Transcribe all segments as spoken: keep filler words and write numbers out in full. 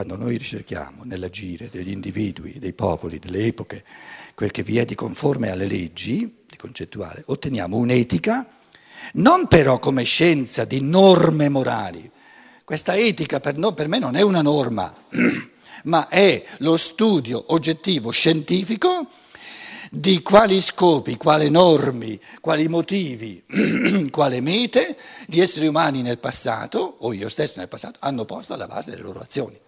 Quando noi ricerchiamo nell'agire degli individui, dei popoli, delle epoche, quel che vi è di conforme alle leggi, di concettuale, otteniamo un'etica, non però come scienza di norme morali. Questa etica per, no, per me non è una norma, ma è lo studio oggettivo scientifico di quali scopi, quali norme, quali motivi, quali mete gli esseri umani nel passato, o io stesso nel passato, hanno posto alla base delle loro azioni.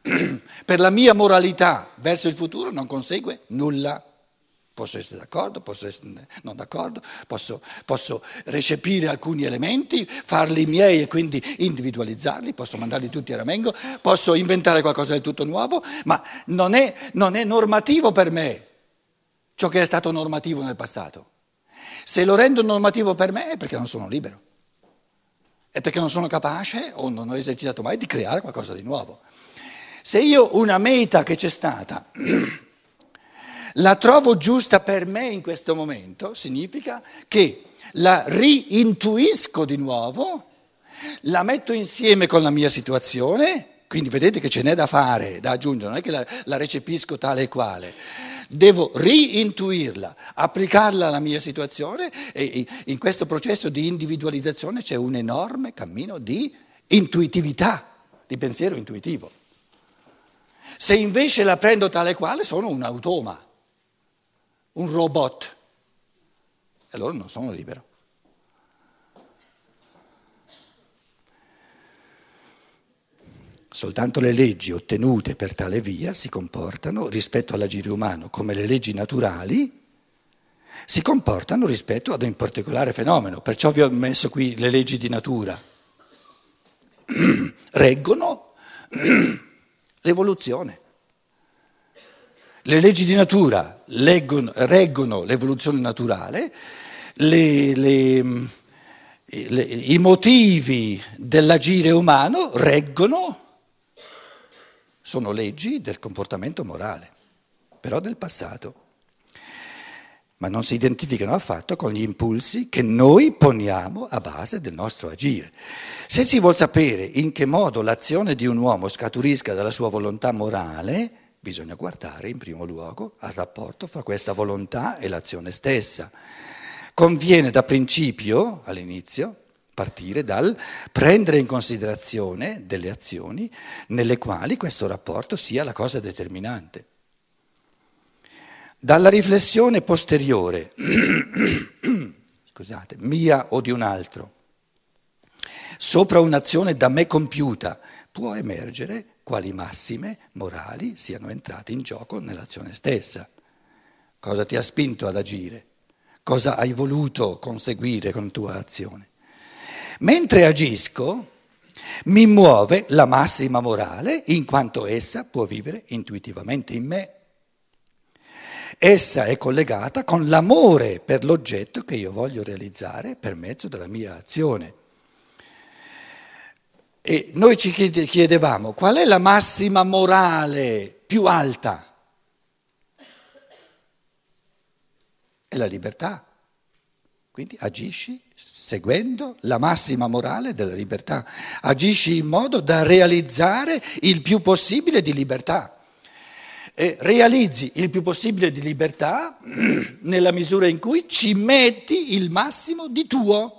Per la mia moralità verso il futuro non consegue nulla. Posso essere d'accordo, posso essere non d'accordo, posso, posso recepire alcuni elementi, farli miei e quindi individualizzarli, posso mandarli tutti a ramengo, posso inventare qualcosa di tutto nuovo, ma non è, non è normativo per me ciò che è stato normativo nel passato. Se lo rendo normativo per me è perché non sono libero, è perché non sono capace o non ho esercitato mai di creare qualcosa di nuovo. Se io una meta che c'è stata la trovo giusta per me in questo momento, significa che la riintuisco di nuovo, la metto insieme con la mia situazione, quindi vedete che ce n'è da fare, da aggiungere, non è che la, la recepisco tale e quale. Devo riintuirla, applicarla alla mia situazione e in questo processo di individualizzazione c'è un enorme cammino di intuitività, di pensiero intuitivo. Se invece la prendo tale quale sono un automa, un robot, e allora non sono libero. Soltanto le leggi ottenute per tale via si comportano rispetto all'agire umano come le leggi naturali si comportano rispetto ad un particolare fenomeno. Perciò vi ho messo qui le leggi di natura. Reggono l'evoluzione. Le leggi di natura leggono, reggono l'evoluzione naturale, le, le, le, i motivi dell'agire umano reggono, sono leggi del comportamento morale, però del passato, ma non si identificano affatto con gli impulsi che noi poniamo a base del nostro agire. Se si vuol sapere in che modo l'azione di un uomo scaturisca dalla sua volontà morale, bisogna guardare in primo luogo al rapporto fra questa volontà e l'azione stessa. Conviene da principio, all'inizio, partire dal prendere in considerazione delle azioni nelle quali questo rapporto sia la cosa determinante. Dalla riflessione posteriore, scusate, mia o di un altro, sopra un'azione da me compiuta, può emergere quali massime morali siano entrate in gioco nell'azione stessa. Cosa ti ha spinto ad agire? Cosa hai voluto conseguire con la tua azione? Mentre agisco, mi muove la massima morale in quanto essa può vivere intuitivamente in me. Essa è collegata con l'amore per l'oggetto che io voglio realizzare per mezzo della mia azione. E noi ci chiedevamo qual è la massima morale più alta? È la libertà. Quindi agisci seguendo la massima morale della libertà. Agisci in modo da realizzare il più possibile di libertà. E realizzi il più possibile di libertà nella misura in cui ci metti il massimo di tuo.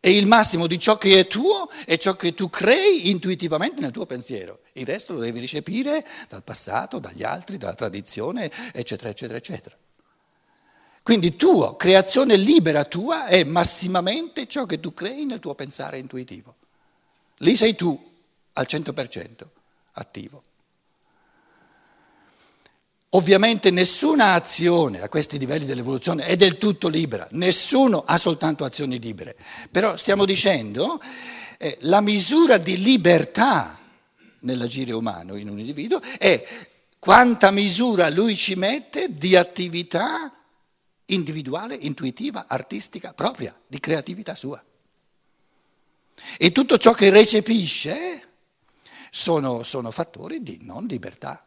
E il massimo di ciò che è tuo è ciò che tu crei intuitivamente nel tuo pensiero. Il resto lo devi recepire dal passato, dagli altri, dalla tradizione, eccetera, eccetera, eccetera. Quindi tua, creazione libera tua è massimamente ciò che tu crei nel tuo pensare intuitivo. Lì sei tu al cento per cento attivo. Ovviamente nessuna azione a questi livelli dell'evoluzione è del tutto libera, nessuno ha soltanto azioni libere, però stiamo dicendo eh, la misura di libertà nell'agire umano in un individuo è quanta misura lui ci mette di attività individuale, intuitiva, artistica propria, di creatività sua. E tutto ciò che recepisce sono, sono fattori di non libertà.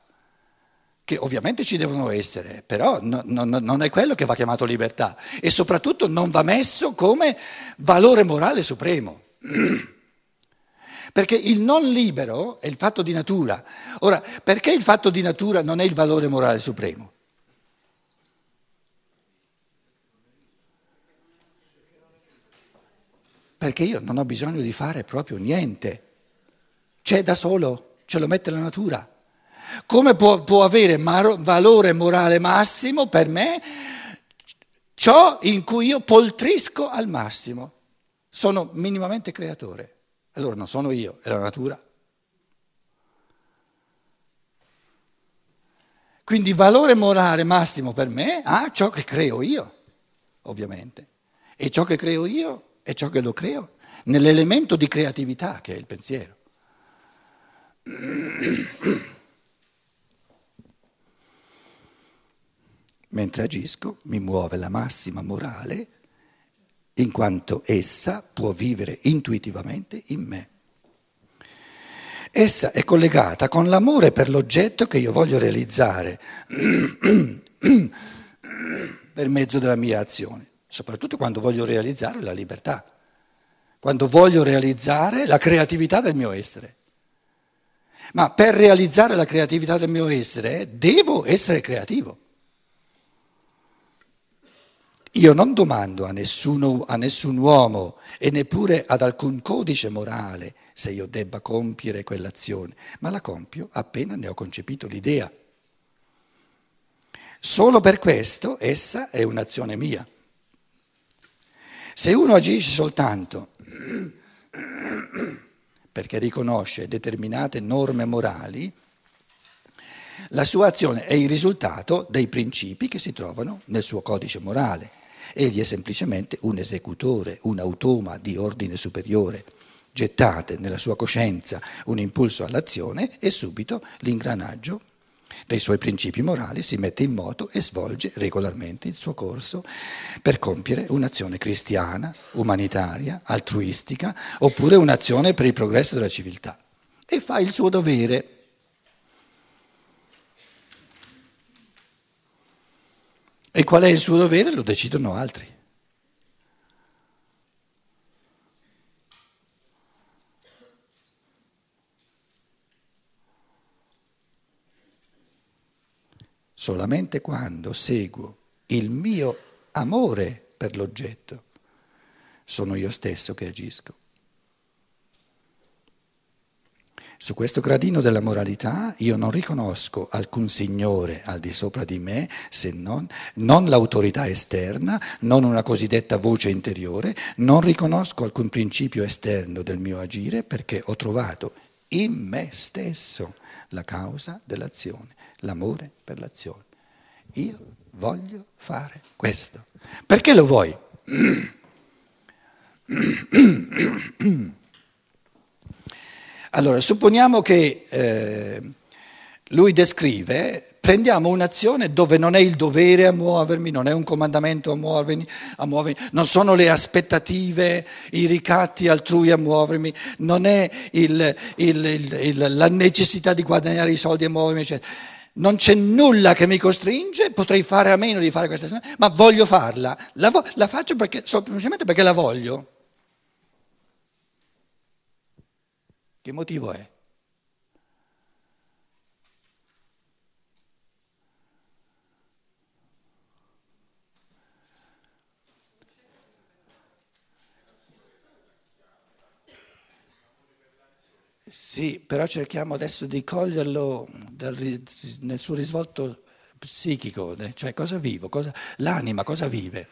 Che ovviamente ci devono essere, però no, no, non è quello che va chiamato libertà e soprattutto non va messo come valore morale supremo. Perché il non libero è il fatto di natura. Ora, perché il fatto di natura non è il valore morale supremo? Perché io non ho bisogno di fare proprio niente. C'è da solo, ce lo mette la natura. Come può, può avere maro, valore morale massimo per me ciò in cui io poltrisco al massimo? Sono minimamente creatore. Allora non sono io, è la natura. Quindi valore morale massimo per me ha ciò che creo io, ovviamente. E ciò che creo io è ciò che lo creo nell'elemento di creatività che è il pensiero. Mentre agisco mi muove la massima morale, in quanto essa può vivere intuitivamente in me. Essa è collegata con l'amore per l'oggetto che io voglio realizzare per mezzo della mia azione, soprattutto quando voglio realizzare la libertà, quando voglio realizzare la creatività del mio essere. Ma per realizzare la creatività del mio essere devo essere creativo. Io non domando a nessuno, a nessun uomo e neppure ad alcun codice morale se io debba compiere quell'azione, ma la compio appena ne ho concepito l'idea. Solo per questo essa è un'azione mia. Se uno agisce soltanto perché riconosce determinate norme morali, la sua azione è il risultato dei principi che si trovano nel suo codice morale. Egli è semplicemente un esecutore, un automa di ordine superiore. Gettate nella sua coscienza un impulso all'azione e subito l'ingranaggio dei suoi principi morali si mette in moto e svolge regolarmente il suo corso per compiere un'azione cristiana, umanitaria, altruistica, oppure un'azione per il progresso della civiltà. E fa il suo dovere. E qual è il suo dovere? Lo decidono altri. Solamente quando seguo il mio amore per l'oggetto, sono io stesso che agisco. Su questo gradino della moralità io non riconosco alcun signore al di sopra di me, se non, non l'autorità esterna, non una cosiddetta voce interiore, non riconosco alcun principio esterno del mio agire perché ho trovato in me stesso la causa dell'azione, l'amore per l'azione. Io voglio fare questo. Perché lo vuoi? Allora, supponiamo che eh, lui descrive, prendiamo un'azione dove non è il dovere a muovermi, non è un comandamento a muovermi, a muovermi, non sono le aspettative, i ricatti altrui a muovermi, non è il, il, il, il, la necessità di guadagnare i soldi a muovermi, eccetera. Non c'è nulla che mi costringe, potrei fare a meno di fare questa azione, ma voglio farla, la, vo- la faccio perché, semplicemente perché la voglio. Che motivo è? Sì, però cerchiamo adesso di coglierlo dal, nel suo risvolto psichico, cioè cosa vivo, cosa, l'anima cosa vive.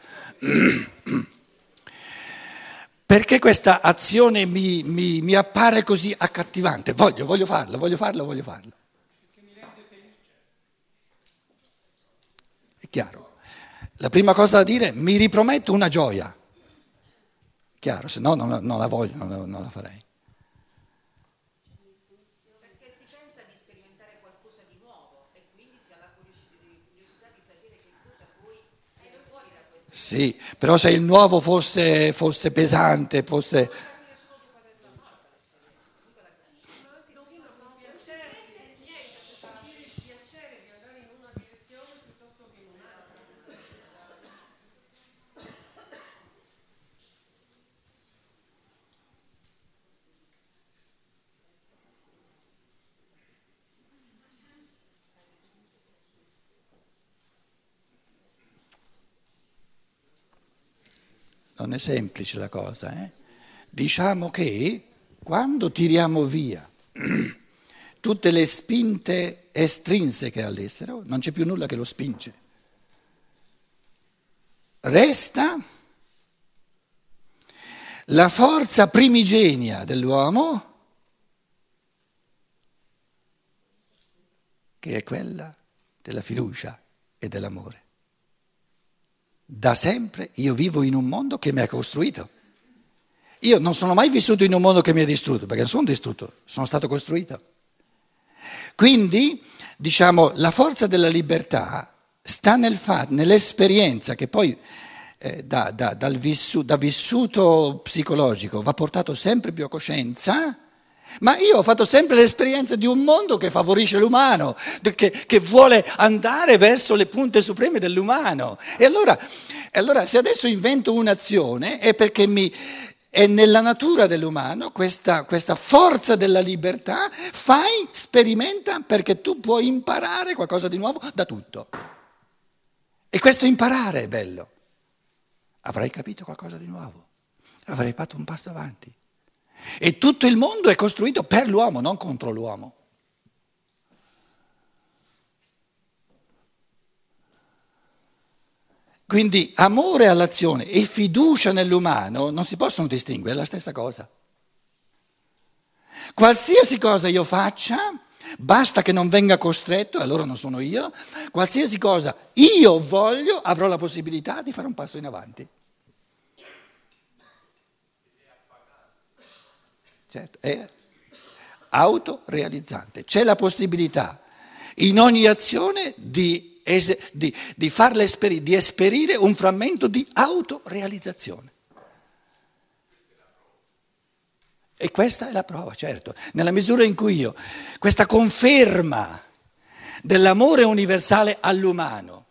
Perché questa azione mi, mi, mi appare così accattivante? Voglio, voglio farlo, voglio farlo, voglio farlo. Perché mi rende felice. È chiaro. La prima cosa da dire, mi riprometto una gioia. Chiaro, se no non, non la voglio, non, non la farei. Sì, però se il nuovo fosse, fosse pesante, fosse... non è semplice la cosa, eh? Diciamo che quando tiriamo via tutte le spinte estrinseche all'essere, non c'è più nulla che lo spinge. Resta la forza primigenia dell'uomo, che è quella della fiducia e dell'amore. Da sempre io vivo in un mondo che mi ha costruito. Io non sono mai vissuto in un mondo che mi ha distrutto, perché non sono distrutto, sono stato costruito. Quindi, diciamo, la forza della libertà sta nel fatto, nell'esperienza che poi eh, da, da, dal vissu, da vissuto psicologico va portato sempre più a coscienza, ma io ho fatto sempre l'esperienza di un mondo che favorisce l'umano, che, che vuole andare verso le punte supreme dell'umano. E allora, allora se adesso invento un'azione è perché mi... è nella natura dell'umano questa, questa forza della libertà, fai, sperimenta, perché tu puoi imparare qualcosa di nuovo da tutto. E questo imparare è bello. Avrai capito qualcosa di nuovo, avrai fatto un passo avanti. E tutto il mondo è costruito per l'uomo, non contro l'uomo. Quindi amore all'azione e fiducia nell'umano non si possono distinguere, è la stessa cosa. Qualsiasi cosa io faccia, basta che non venga costretto, e allora non sono io, qualsiasi cosa io voglio, avrò la possibilità di fare un passo in avanti. Certo, è autorealizzante. C'è la possibilità in ogni azione di Di, di, farle esperi, di esperire un frammento di autorealizzazione. E questa è la prova, certo. Nella misura in cui io, questa conferma dell'amore universale all'umano,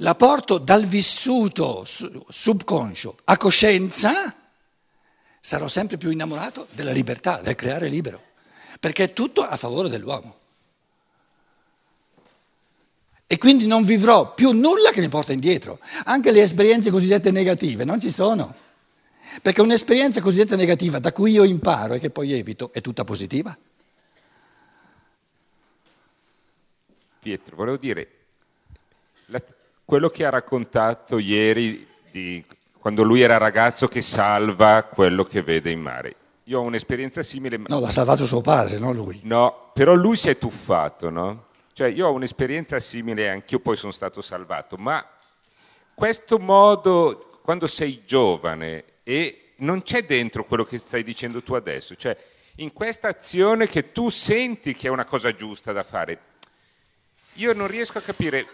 la porto dal vissuto subconscio a coscienza, sarò sempre più innamorato della libertà, del creare libero, perché è tutto a favore dell'uomo. E quindi non vivrò più nulla che mi porta indietro. Anche le esperienze cosiddette negative non ci sono. Perché un'esperienza cosiddetta negativa da cui io imparo e che poi evito è tutta positiva. Pietro, volevo dire, la, quello che ha raccontato ieri di quando lui era ragazzo che salva quello che vede in mare. Io ho un'esperienza simile. Ma... no, l'ha salvato suo padre, non lui. No, però lui si è tuffato, no? Cioè io ho un'esperienza simile, anch'io poi sono stato salvato, ma questo modo, quando sei giovane e non c'è dentro quello che stai dicendo tu adesso, cioè in questa azione che tu senti che è una cosa giusta da fare, io non riesco a capire,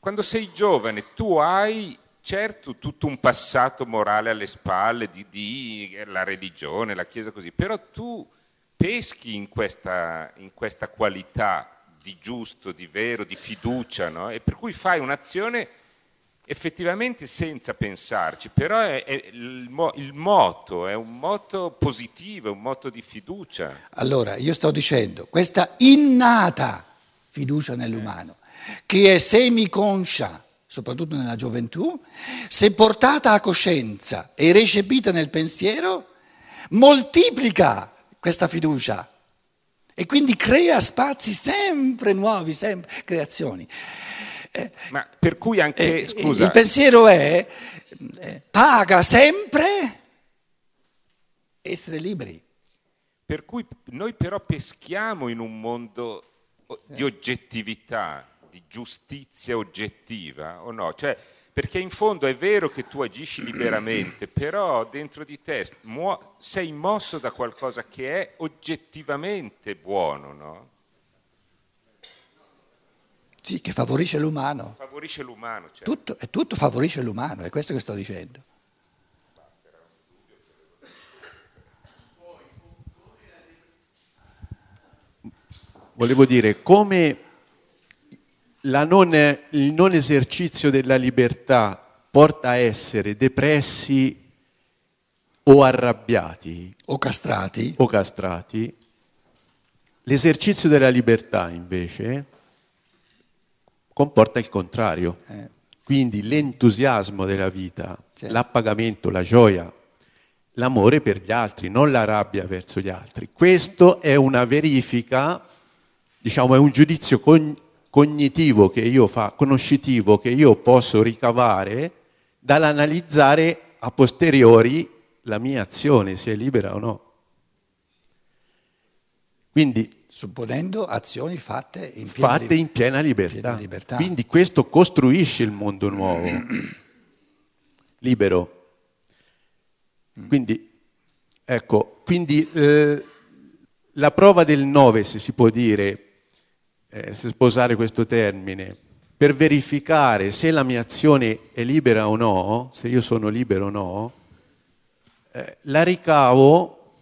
quando sei giovane tu hai certo tutto un passato morale alle spalle di, di la religione, la Chiesa così, però tu... peschi in questa, in questa qualità di giusto, di vero, di fiducia, no? E per cui fai un'azione effettivamente senza pensarci, però è, è il, mo, il moto, è un moto positivo, è un moto di fiducia. Allora, io sto dicendo, questa innata fiducia nell'umano, eh. che è semiconscia, soprattutto nella gioventù, se portata a coscienza e recepita nel pensiero, moltiplica questa fiducia e quindi crea spazi sempre nuovi, sempre creazioni. Eh, Ma per cui anche eh, scusa. Il pensiero è eh, paga sempre essere liberi. Per cui noi però peschiamo in un mondo di oggettività, di giustizia oggettiva o no? Cioè perché in fondo è vero che tu agisci liberamente, però dentro di te muo- sei mosso da qualcosa che è oggettivamente buono, no? Sì, che favorisce l'umano. Favorisce l'umano, certo. Tutto, e tutto favorisce l'umano, è questo che sto dicendo. Volevo dire, come... La non, il non esercizio della libertà porta a essere depressi o arrabbiati o castrati. o castrati. L'esercizio della libertà invece comporta il contrario. Eh, Quindi l'entusiasmo della vita, certo, l'appagamento, la gioia, l'amore per gli altri, non la rabbia verso gli altri. Questo è una verifica, diciamo, è un giudizio con, cognitivo che io fa, conoscitivo che io posso ricavare dall'analizzare a posteriori la mia azione, se è libera o no. Quindi, supponendo azioni fatte in piena, fatte in piena, libertà. piena libertà. Quindi questo costruisce il mondo nuovo, libero. Quindi, ecco, quindi eh, la prova del nove, se si può dire, eh, se sposare questo termine, per verificare se la mia azione è libera o no, se io sono libero o no, eh, la ricavo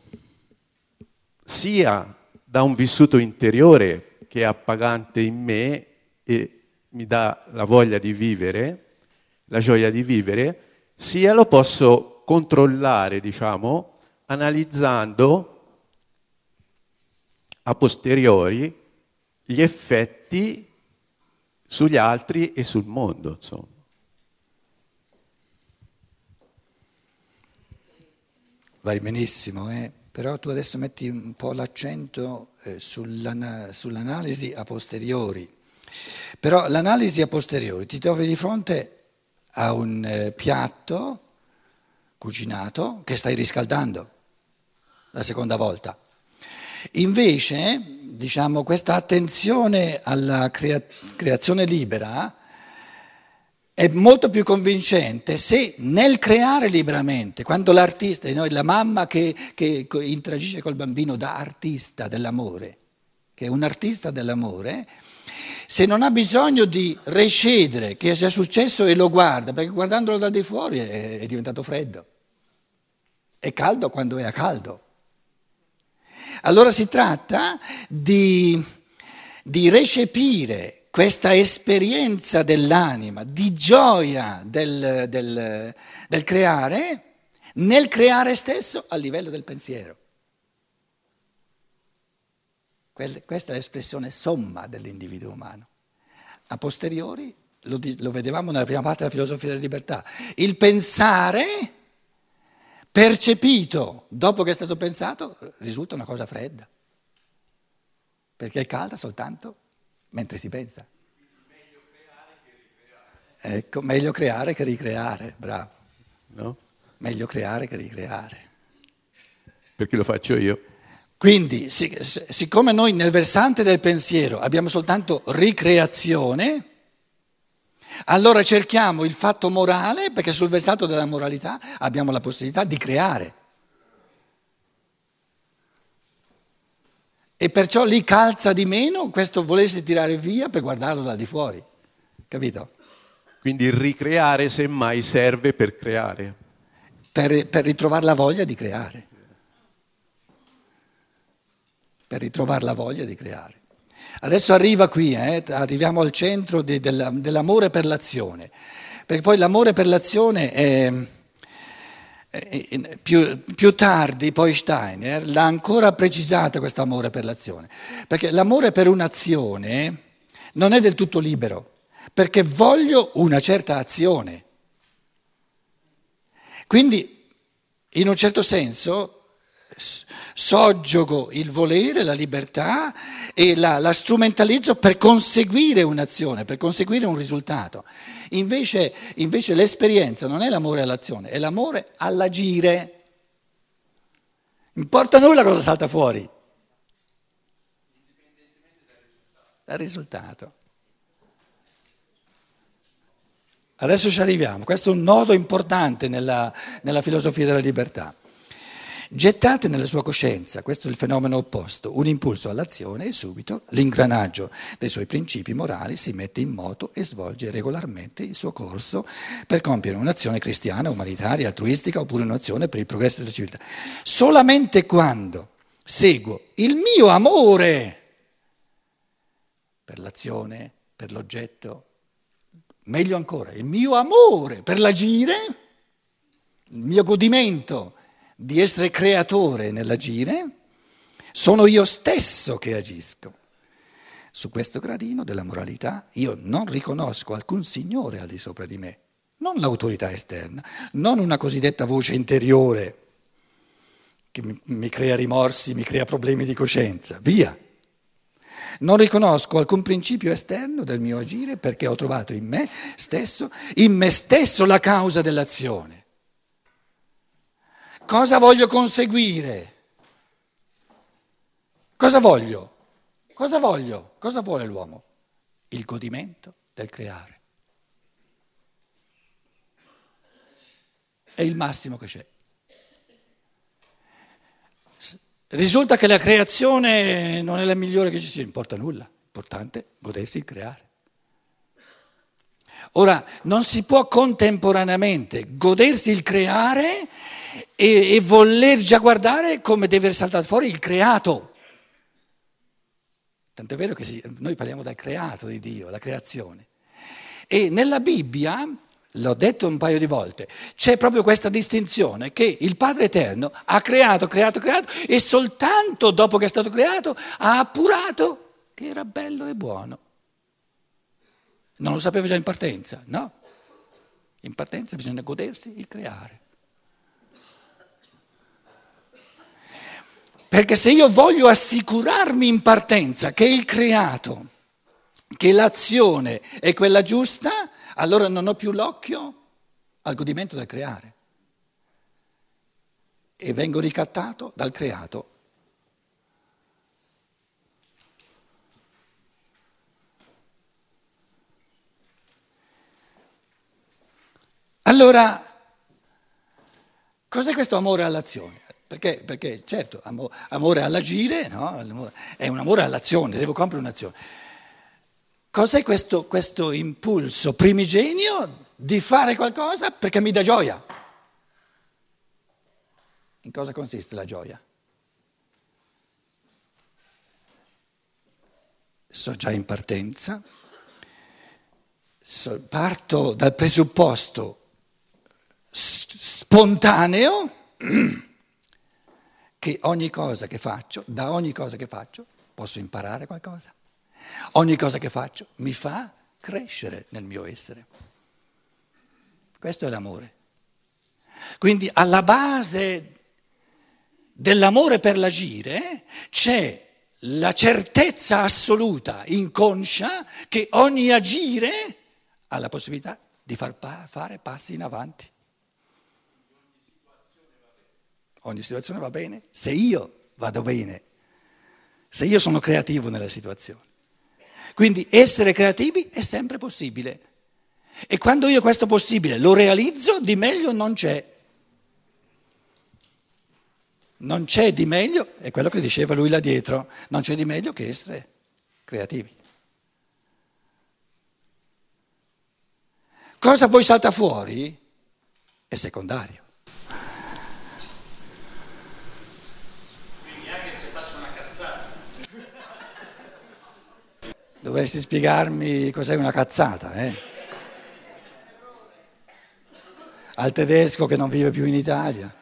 sia da un vissuto interiore che è appagante in me e mi dà la voglia di vivere, la gioia di vivere, sia lo posso controllare, diciamo, analizzando a posteriori gli effetti sugli altri e sul mondo, insomma. Vai benissimo, eh? Però tu adesso metti un po' l'accento eh, sull'ana- sull'analisi a posteriori. Però l'analisi a posteriori ti trovi di fronte a un eh, piatto cucinato che stai riscaldando la seconda volta. Invece, diciamo, questa attenzione alla crea- creazione libera è molto più convincente se nel creare liberamente, quando l'artista, la mamma che, che interagisce col bambino da artista dell'amore, che è un artista dell'amore, se non ha bisogno di recedere, che sia successo e lo guarda, perché guardandolo da di fuori è, è diventato freddo, è caldo quando è a caldo. Allora si tratta di, di recepire questa esperienza dell'anima, di gioia del, del, del creare, nel creare stesso a livello del pensiero. Questa è l'espressione somma dell'individuo umano. A posteriori, lo, lo vedevamo nella prima parte della filosofia della libertà, il pensare percepito dopo che è stato pensato risulta una cosa fredda, perché è calda soltanto mentre si pensa. Meglio creare che ricreare. Ecco, meglio creare che ricreare, bravo. No? Meglio creare che ricreare. Perché lo faccio io. Quindi, sic- siccome noi nel versante del pensiero abbiamo soltanto ricreazione, allora cerchiamo il fatto morale, perché sul versato della moralità abbiamo la possibilità di creare. E perciò lì calza di meno questo volersi tirare via per guardarlo da di fuori, capito? Quindi ricreare semmai serve per creare. Per, per ritrovare la voglia di creare. Per ritrovare la voglia di creare. Adesso arriva qui, eh, arriviamo al centro de, della, dell'amore per l'azione, perché poi l'amore per l'azione è... Più, più tardi poi Steiner l'ha ancora precisata questo amore per l'azione, perché l'amore per un'azione non è del tutto libero, perché voglio una certa azione. Quindi in un certo senso soggiogo il volere, la libertà e la, la strumentalizzo per conseguire un'azione, per conseguire un risultato. Invece, invece l'esperienza non è l'amore all'azione, è l'amore all'agire. Importa nulla cosa salta fuori. Indipendentemente dal risultato. Dal risultato. Adesso ci arriviamo, questo è un nodo importante nella, nella filosofia della libertà. Gettate nella sua coscienza, questo è il fenomeno opposto, un impulso all'azione e subito l'ingranaggio dei suoi principi morali si mette in moto e svolge regolarmente il suo corso per compiere un'azione cristiana, umanitaria, altruistica oppure un'azione per il progresso della civiltà. Solamente quando seguo il mio amore per l'azione, per l'oggetto, meglio ancora, il mio amore per l'agire, il mio godimento di essere creatore nell'agire, sono io stesso che agisco. Su questo gradino della moralità io non riconosco alcun signore al di sopra di me, non l'autorità esterna, non una cosiddetta voce interiore che mi, mi crea rimorsi, mi crea problemi di coscienza, via. Non riconosco alcun principio esterno del mio agire perché ho trovato in me stesso, in me stesso la causa dell'azione. Cosa voglio conseguire? Cosa voglio? Cosa voglio? Cosa vuole l'uomo? Il godimento del creare. È il massimo che c'è. Risulta che la creazione non è la migliore che ci sia, non importa nulla, l'importante è godersi il creare. Ora, non si può contemporaneamente godersi il creare e, e voler già guardare come deve saltare fuori il creato. Tanto è vero che sì, noi parliamo del creato di Dio, la creazione. E nella Bibbia, l'ho detto un paio di volte, c'è proprio questa distinzione che il Padre Eterno ha creato, creato, creato e soltanto dopo che è stato creato ha appurato che era bello e buono. Non lo sapeva già in partenza, no? In partenza bisogna godersi il creare. Perché se io voglio assicurarmi in partenza che il creato, che l'azione è quella giusta, allora non ho più l'occhio al godimento del creare e vengo ricattato dal creato. Allora, cos'è questo amore all'azione? Perché, perché certo, amore all'agire, no? È un amore all'azione, devo compiere un'azione. Cos'è questo, questo impulso primigenio di fare qualcosa perché mi dà gioia? In cosa consiste la gioia? So già in partenza, so, parto dal presupposto spontaneo che ogni cosa che faccio, da ogni cosa che faccio, posso imparare qualcosa. Ogni cosa che faccio mi fa crescere nel mio essere. Questo è l'amore. Quindi alla base dell'amore per l'agire c'è la certezza assoluta, inconscia, che ogni agire ha la possibilità di far pa- fare passi in avanti. Ogni situazione va bene se io vado bene, se io sono creativo nella situazione. Quindi essere creativi è sempre possibile. E quando io questo possibile lo realizzo, di meglio non c'è. Non c'è di meglio, è quello che diceva lui là dietro, non c'è di meglio che essere creativi. Cosa poi salta fuori è secondario. Dovresti spiegarmi cos'è una cazzata, eh? Al tedesco che non vive più in Italia.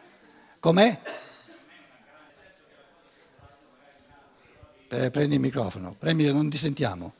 Com'è? Eh, prendi il microfono, prendi, non ti sentiamo.